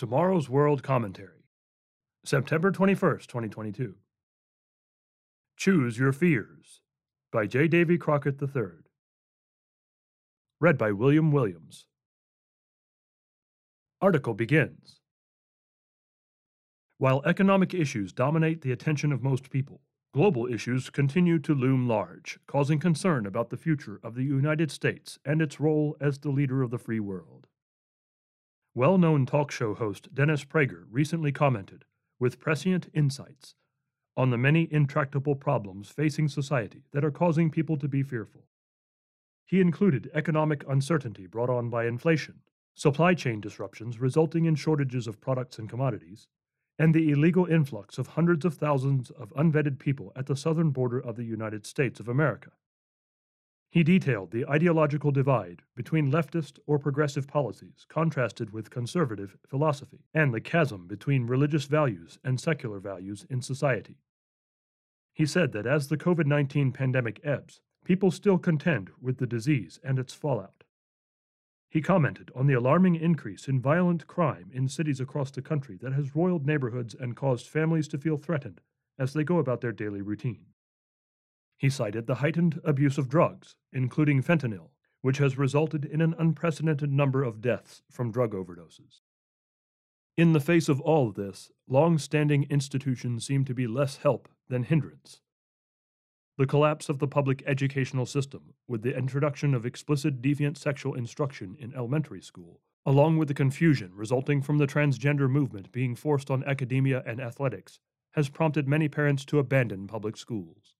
Tomorrow's World Commentary, September 21st, 2022. Choose Your Fears by J. Davy Crockett III. Read by William Williams. Article begins. While economic issues dominate the attention of most people, global issues continue to loom large, causing concern about the future of the United States and its role as the leader of the free world. Well-known talk show host Dennis Prager recently commented, with prescient insights, on the many intractable problems facing society that are causing people to be fearful. He included economic uncertainty brought on by inflation, supply chain disruptions resulting in shortages of products and commodities, and the illegal influx of hundreds of thousands of unvetted people at the southern border of the United States of America. He detailed the ideological divide between leftist or progressive policies contrasted with conservative philosophy and the chasm between religious values and secular values in society. He said that as the COVID-19 pandemic ebbs, people still contend with the disease and its fallout. He commented on the alarming increase in violent crime in cities across the country that has roiled neighborhoods and caused families to feel threatened as they go about their daily routine. He cited the heightened abuse of drugs, including fentanyl, which has resulted in an unprecedented number of deaths from drug overdoses. In the face of all this, long-standing institutions seem to be less help than hindrance. The collapse of the public educational system, with the introduction of explicit deviant sexual instruction in elementary school, along with the confusion resulting from the transgender movement being forced on academia and athletics, has prompted many parents to abandon public schools.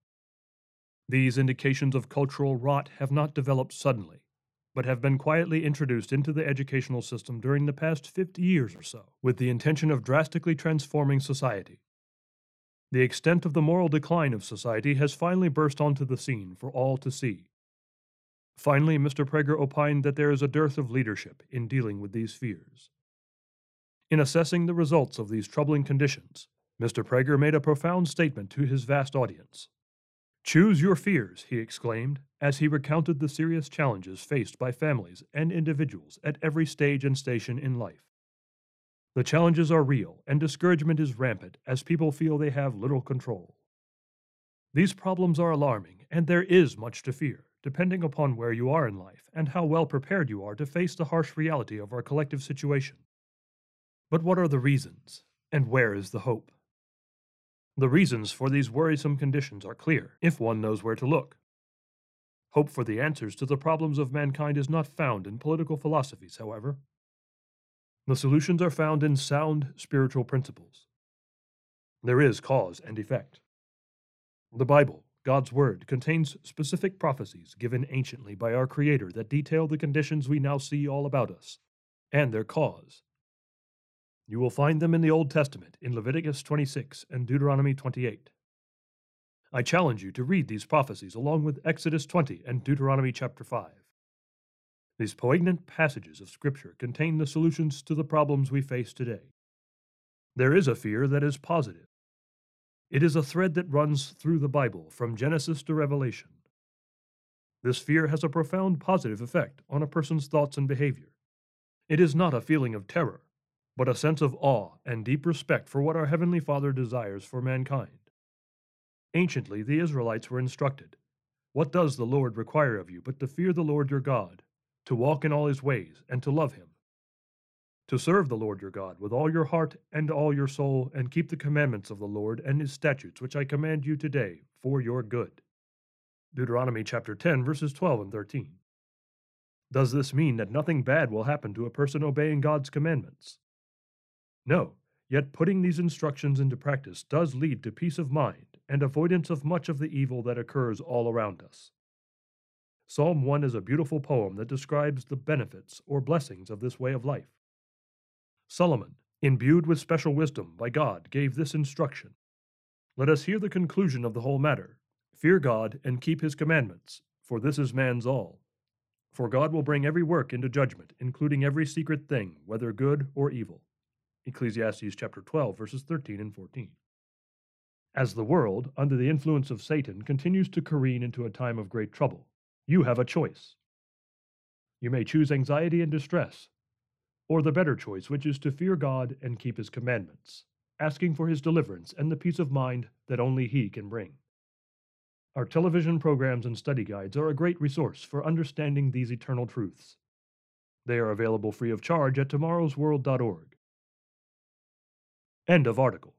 These indications of cultural rot have not developed suddenly, but have been quietly introduced into the educational system during the past 50 years or so, with the intention of drastically transforming society. The extent of the moral decline of society has finally burst onto the scene for all to see. Finally, Mr. Prager opined that there is a dearth of leadership in dealing with these fears. In assessing the results of these troubling conditions, Mr. Prager made a profound statement to his vast audience. "Choose your fears," he exclaimed, as he recounted the serious challenges faced by families and individuals at every stage and station in life. The challenges are real, and discouragement is rampant as people feel they have little control. These problems are alarming, and there is much to fear, depending upon where you are in life and how well prepared you are to face the harsh reality of our collective situation. But what are the reasons, and where is the hope? The reasons for these worrisome conditions are clear, if one knows where to look. Hope for the answers to the problems of mankind is not found in political philosophies, however. The solutions are found in sound spiritual principles. There is cause and effect. The Bible, God's Word, contains specific prophecies given anciently by our Creator that detail the conditions we now see all about us, and their cause. You will find them in the Old Testament, in Leviticus 26 and Deuteronomy 28. I challenge you to read these prophecies along with Exodus 20 and Deuteronomy chapter 5. These poignant passages of Scripture contain the solutions to the problems we face today. There is a fear that is positive. It is a thread that runs through the Bible from Genesis to Revelation. This fear has a profound positive effect on a person's thoughts and behavior. It is not a feeling of terror, but a sense of awe and deep respect for what our Heavenly Father desires for mankind. Anciently, the Israelites were instructed, "What does the Lord require of you but to fear the Lord your God, to walk in all his ways, and to love him? To serve the Lord your God with all your heart and all your soul, and keep the commandments of the Lord and his statutes which I command you today for your good." Deuteronomy chapter 10, verses 12 and 13. Does this mean that nothing bad will happen to a person obeying God's commandments? No, yet putting these instructions into practice does lead to peace of mind and avoidance of much of the evil that occurs all around us. Psalm 1 is a beautiful poem that describes the benefits or blessings of this way of life. Solomon, imbued with special wisdom by God, gave this instruction. Let us hear the conclusion of the whole matter. Fear God and keep his commandments, for this is man's all. For God will bring every work into judgment, including every secret thing, whether good or evil. Ecclesiastes chapter 12, verses 13 and 14. As the world, under the influence of Satan, continues to careen into a time of great trouble, you have a choice. You may choose anxiety and distress, or the better choice, which is to fear God and keep his commandments, asking for his deliverance and the peace of mind that only he can bring. Our television programs and study guides are a great resource for understanding these eternal truths. They are available free of charge at tomorrowsworld.org. End of article.